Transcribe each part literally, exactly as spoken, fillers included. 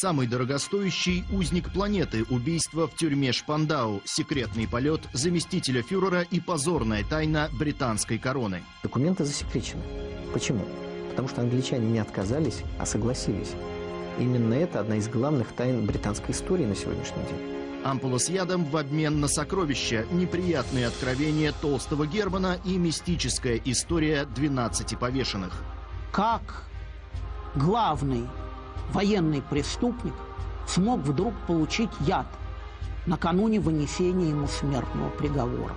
Самый дорогостоящий узник планеты. Убийство в тюрьме Шпандау. Секретный полет заместителя фюрера и позорная тайна британской короны. Документы засекречены. Почему? Потому что англичане не отказались, а согласились. Именно это одна из главных тайн британской истории на сегодняшний день. Ампула с ядом в обмен на сокровища, неприятные откровения толстого Германа и мистическая история двенадцати повешенных. Как главный военный преступник смог вдруг получить яд накануне вынесения ему смертного приговора?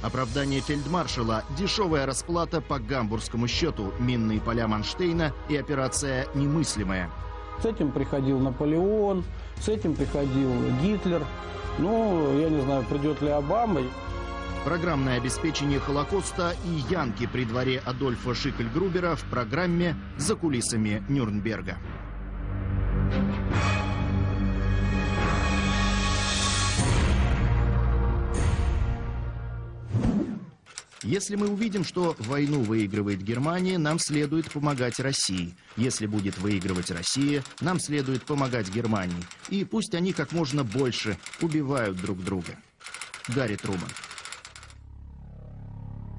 Оправдание фельдмаршала, дешевая расплата по гамбургскому счету, минные поля Манштейна и операция «Немыслимая». С этим приходил Наполеон, с этим приходил Гитлер. Ну, я не знаю, придет ли Обама. Программное обеспечение Холокоста и янки при дворе Адольфа Шикльгрубера в программе «За кулисами Нюрнберга». Если мы увидим, что войну выигрывает Германия, нам следует помогать России. Если будет выигрывать Россия, нам следует помогать Германии. И пусть они как можно больше убивают друг друга. Гарри Труман.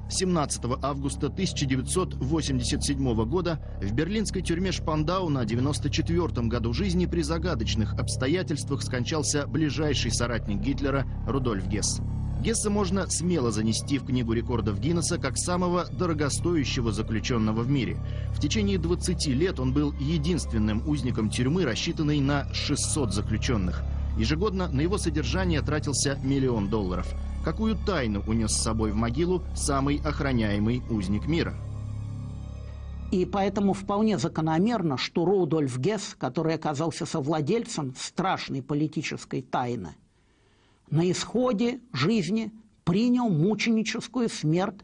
семнадцатого августа тысяча девятьсот восемьдесят седьмого года в берлинской тюрьме Шпандау на девяносто четвёртом году жизни при загадочных обстоятельствах скончался ближайший соратник Гитлера Рудольф Гесс. Гесса можно смело занести в Книгу рекордов Гиннесса как самого дорогостоящего заключенного в мире. В течение двадцати лет он был единственным узником тюрьмы, рассчитанной на шестьсот заключенных. Ежегодно на его содержание тратился миллион долларов. Какую тайну унес с собой в могилу самый охраняемый узник мира? И поэтому вполне закономерно, что Рудольф Гесс, который оказался совладельцем страшной политической тайны, на исходе жизни принял мученическую смерть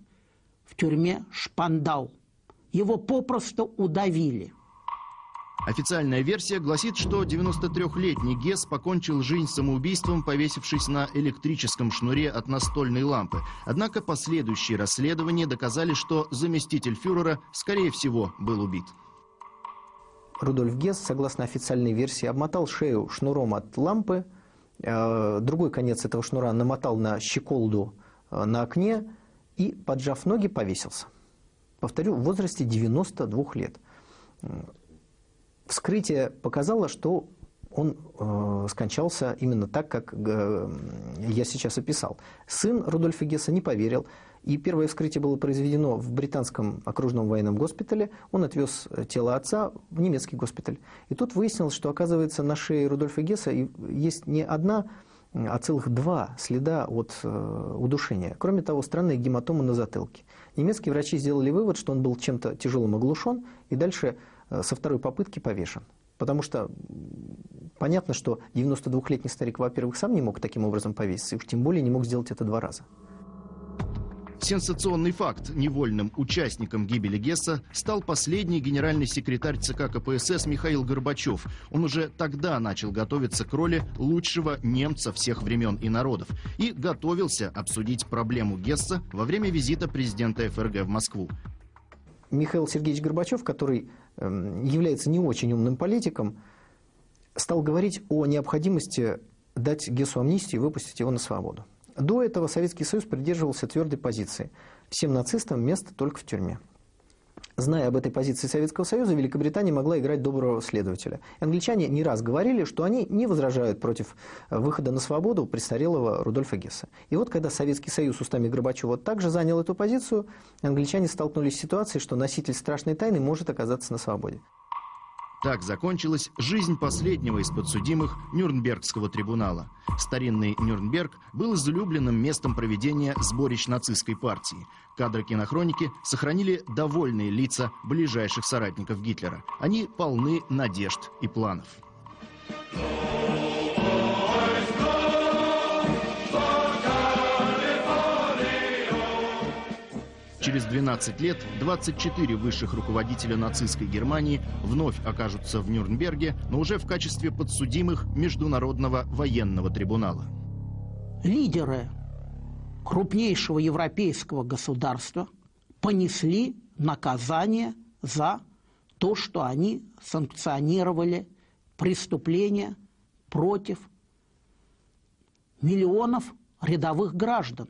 в тюрьме Шпандау. Его попросту удавили. Официальная версия гласит, что девяностотрёхлетний Гесс покончил жизнь самоубийством, повесившись на электрическом шнуре от настольной лампы. Однако последующие расследования доказали, что заместитель фюрера, скорее всего, был убит. Рудольф Гесс, согласно официальной версии, обмотал шею шнуром от лампы, другой конец этого шнура намотал на щеколду на окне и, поджав ноги, повесился. Повторю, в возрасте девяноста двух лет. Вскрытие показало, что он э, скончался именно так, как э, я сейчас описал. Сын Рудольфа Гесса не поверил, и первое вскрытие было произведено в британском окружном военном госпитале. Он отвез тело отца в немецкий госпиталь. И тут выяснилось, что, оказывается, на шее Рудольфа Гесса есть не одна, а целых два следа от э, удушения. Кроме того, странные гематомы на затылке. Немецкие врачи сделали вывод, что он был чем-то тяжелым оглушен, и дальше э, со второй попытки повешен. Потому что понятно, что девяностодвухлетний старик, во-первых, сам не мог таким образом повеситься, и уж тем более не мог сделать это два раза. Сенсационный факт. Невольным участником гибели Гесса стал последний генеральный секретарь ЦК КПСС Михаил Горбачев. Он уже тогда начал готовиться к роли лучшего немца всех времен и народов. И готовился обсудить проблему Гесса во время визита президента ФРГ в Москву. Михаил Сергеевич Горбачев, который является не очень умным политиком, стал говорить о необходимости дать Гессу амнистию и выпустить его на свободу. До этого Советский Союз придерживался твердой позиции. Всем нацистам место только в тюрьме. Зная об этой позиции Советского Союза, Великобритания могла играть доброго следователя. Англичане не раз говорили, что они не возражают против выхода на свободу престарелого Рудольфа Гесса. И вот когда Советский Союз устами Горбачева также занял эту позицию, англичане столкнулись с ситуацией, что носитель страшной тайны может оказаться на свободе. Так закончилась жизнь последнего из подсудимых Нюрнбергского трибунала. Старинный Нюрнберг был излюбленным местом проведения сборищ нацистской партии. Кадры кинохроники сохранили довольные лица ближайших соратников Гитлера. Они полны надежд и планов. Через двенадцать лет двадцать четыре высших руководителя нацистской Германии вновь окажутся в Нюрнберге, но уже в качестве подсудимых Международного военного трибунала. Лидеры крупнейшего европейского государства понесли наказание за то, что они санкционировали преступления против миллионов рядовых граждан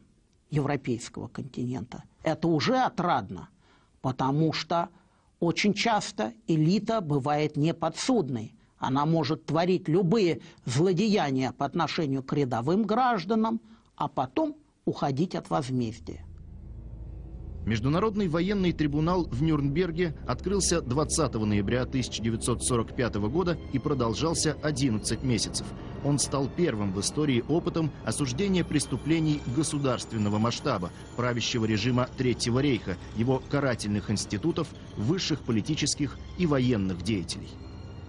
европейского континента. Это уже отрадно, потому что очень часто элита бывает неподсудной. Она может творить любые злодеяния по отношению к рядовым гражданам, а потом уходить от возмездия. Международный военный трибунал в Нюрнберге открылся двадцатого ноября тысяча девятьсот сорок пятого года и продолжался одиннадцать месяцев. Он стал первым в истории опытом осуждения преступлений государственного масштаба, правящего режима Третьего рейха, его карательных институтов, высших политических и военных деятелей.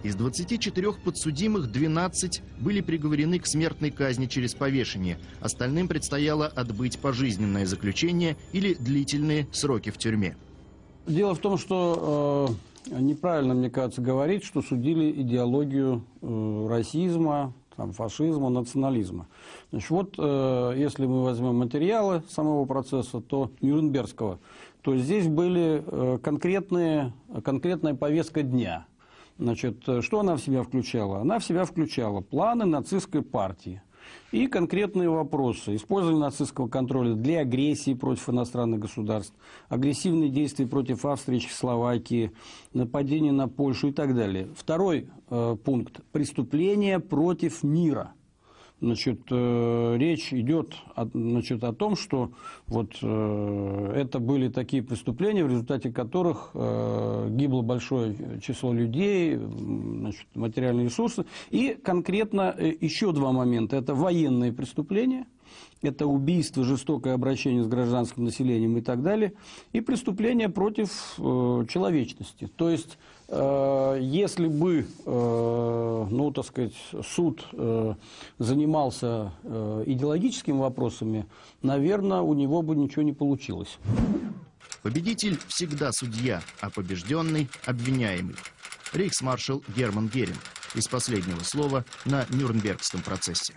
Из двадцати четырёх подсудимых двенадцать были приговорены к смертной казни через повешение. Остальным предстояло отбыть пожизненное заключение или длительные сроки в тюрьме. Дело в том, что э, неправильно, мне кажется, говорить, что судили идеологию э, расизма, там, фашизма, национализма. Значит, вот э, если мы возьмем материалы самого процесса, то Нюрнбергского, то здесь были э, конкретные, конкретная повестка дня. Значит, что она в себя включала? Она в себя включала планы нацистской партии и конкретные вопросы. Использование нацистского контроля для агрессии против иностранных государств, агрессивные действия против Австрии, Чехословакии, нападение на Польшу и так далее. Второй э, пункт – преступления против мира. Значит, э, речь идет о, значит, о том, что вот, э, это были такие преступления, в результате которых э, гибло большое число людей, значит, материальные ресурсы. И конкретно э, еще два момента. Это военные преступления, это убийство, жестокое обращение с гражданским населением и так далее. И преступления против э, человечности. То есть, э, если бы... Э, ну, так сказать, суд э, занимался э, идеологическими вопросами, наверное, у него бы ничего не получилось. Победитель всегда судья, а побежденный – обвиняемый. Рейхсмаршал Герман Геринг. Из последнего слова на Нюрнбергском процессе.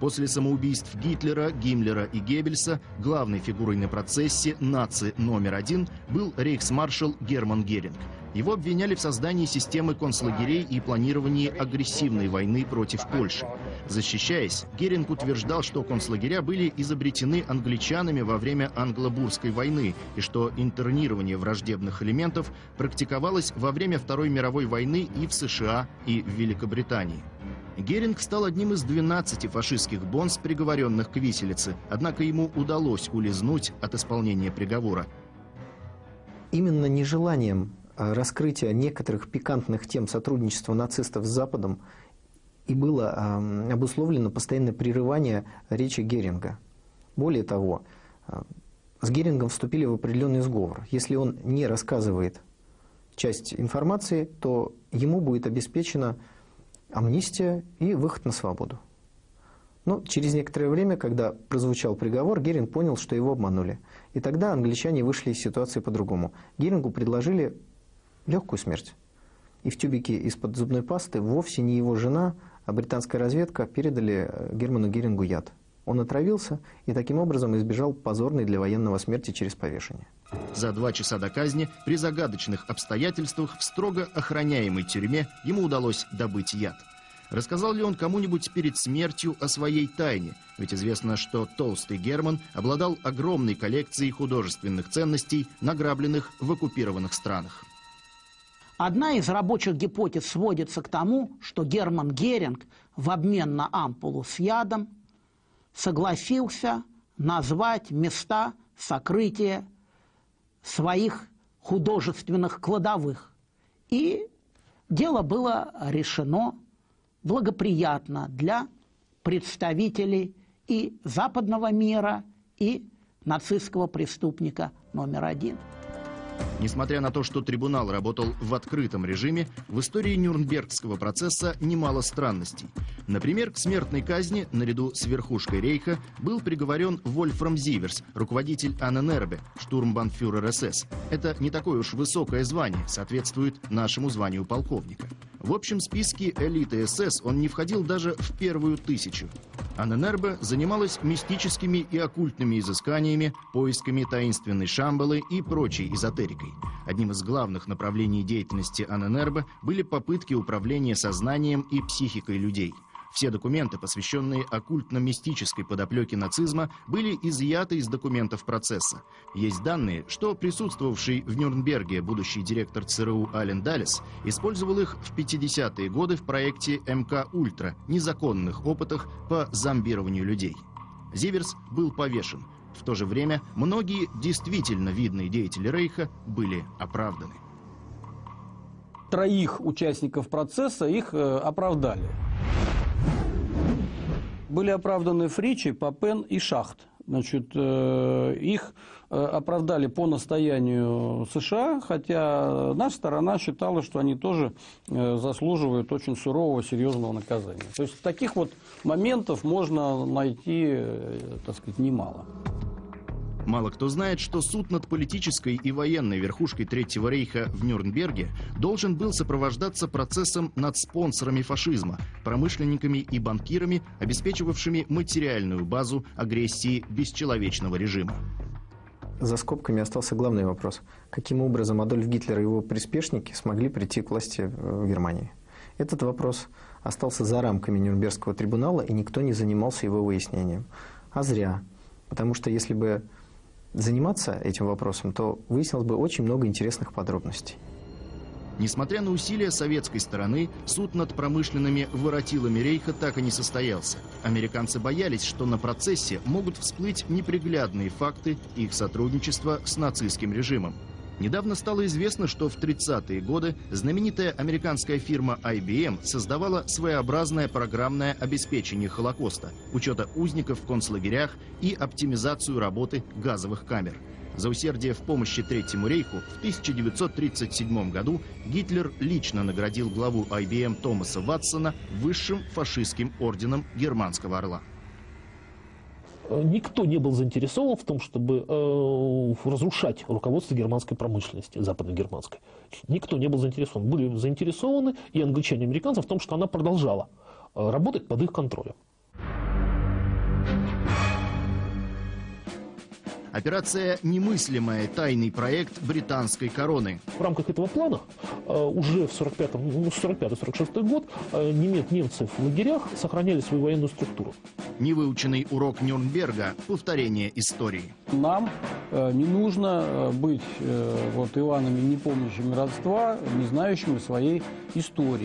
После самоубийств Гитлера, Гиммлера и Геббельса главной фигурой на процессе нации номер один был рейхсмаршал Герман Геринг. Его обвиняли в создании системы концлагерей и планировании агрессивной войны против Польши. Защищаясь, Геринг утверждал, что концлагеря были изобретены англичанами во время англо-бурской войны и что интернирование враждебных элементов практиковалось во время Второй мировой войны и в США, и в Великобритании. Геринг стал одним из двенадцати фашистских бонс, приговоренных к виселице. Однако ему удалось улизнуть от исполнения приговора. Именно нежеланием раскрытия некоторых пикантных тем сотрудничества нацистов с Западом и было обусловлено постоянное прерывание речи Геринга. Более того, с Герингом вступили в определенный сговор. Если он не рассказывает часть информации, то ему будет обеспечено амнистия и выход на свободу. Но через некоторое время, когда прозвучал приговор, Геринг понял, что его обманули. И тогда англичане вышли из ситуации по-другому. Герингу предложили легкую смерть. И в тюбике из-под зубной пасты вовсе не его жена, а британская разведка передали Герману Герингу яд. Он отравился и таким образом избежал позорной для военного смерти через повешение. За два часа до казни при загадочных обстоятельствах в строго охраняемой тюрьме ему удалось добыть яд. Рассказал ли он кому-нибудь перед смертью о своей тайне? Ведь известно, что толстый Герман обладал огромной коллекцией художественных ценностей, награбленных в оккупированных странах. Одна из рабочих гипотез сводится к тому, что Герман Геринг в обмен на ампулу с ядом согласился назвать места сокрытия своих художественных кладовых. И дело было решено благоприятно для представителей и западного мира, и нацистского преступника номер один. Несмотря на то, что трибунал работал в открытом режиме, в истории Нюрнбергского процесса немало странностей. Например, к смертной казни, наряду с верхушкой рейха, был приговорен Вольфрам Зиверс, руководитель Аненербе, штурмбанфюрер СС. Это не такое уж высокое звание, соответствует нашему званию полковника. В общем списке элиты СС он не входил даже в первую тысячу. Аненербе занималась мистическими и оккультными изысканиями, поисками таинственной Шамбалы и прочей эзотерикой. Одним из главных направлений деятельности Аненербе были попытки управления сознанием и психикой людей. Все документы, посвященные оккультно-мистической подоплеке нацизма, были изъяты из документов процесса. Есть данные, что присутствовавший в Нюрнберге будущий директор ЦРУ Аллен Даллес использовал их в пятидесятые годы в проекте МК Ультра, незаконных опытах по зомбированию людей. Зиверс был повешен. В то же время многие действительно видные деятели Рейха были оправданы. Троих участников процесса их э, оправдали. Были оправданы Фричи, Папен и Шахт. Значит, э, их оправдали по настоянию США, хотя наша сторона считала, что они тоже э, заслуживают очень сурового, серьезного наказания. То есть таких вот моментов можно найти, э, так сказать, немало. Мало кто знает, что суд над политической и военной верхушкой Третьего рейха в Нюрнберге должен был сопровождаться процессом над спонсорами фашизма, промышленниками и банкирами, обеспечивавшими материальную базу агрессии бесчеловечного режима. За скобками остался главный вопрос. Каким образом Адольф Гитлер и его приспешники смогли прийти к власти в Германии? Этот вопрос остался за рамками Нюрнбергского трибунала, и никто не занимался его выяснением. А зря. Потому что если бы заниматься этим вопросом, то выяснилось бы очень много интересных подробностей. Несмотря на усилия советской стороны, суд над промышленными воротилами Рейха так и не состоялся. Американцы боялись, что на процессе могут всплыть неприглядные факты их сотрудничества с нацистским режимом. Недавно стало известно, что в тридцатые годы знаменитая американская фирма ай би эм создавала своеобразное программное обеспечение Холокоста, учета узников в концлагерях и оптимизацию работы газовых камер. За усердие в помощи Третьему рейху в тысяча девятьсот тридцать седьмом году Гитлер лично наградил главу ай би эм Томаса Ватсона высшим фашистским орденом Германского орла. Никто не был заинтересован в том, чтобы э, разрушать руководство германской промышленности, западногерманской. Никто не был заинтересован. Были заинтересованы и англичане, и американцы в том, что она продолжала э, работать под их контролем. Операция «Немыслимая» – тайный проект британской короны. В рамках этого плана уже в сорок пятом — сорок шестом год немцы в лагерях сохраняли свою военную структуру. Невыученный урок Нюрнберга – повторение истории. Нам не нужно быть вот, Иванами непомнящими родства, не знающими своей истории.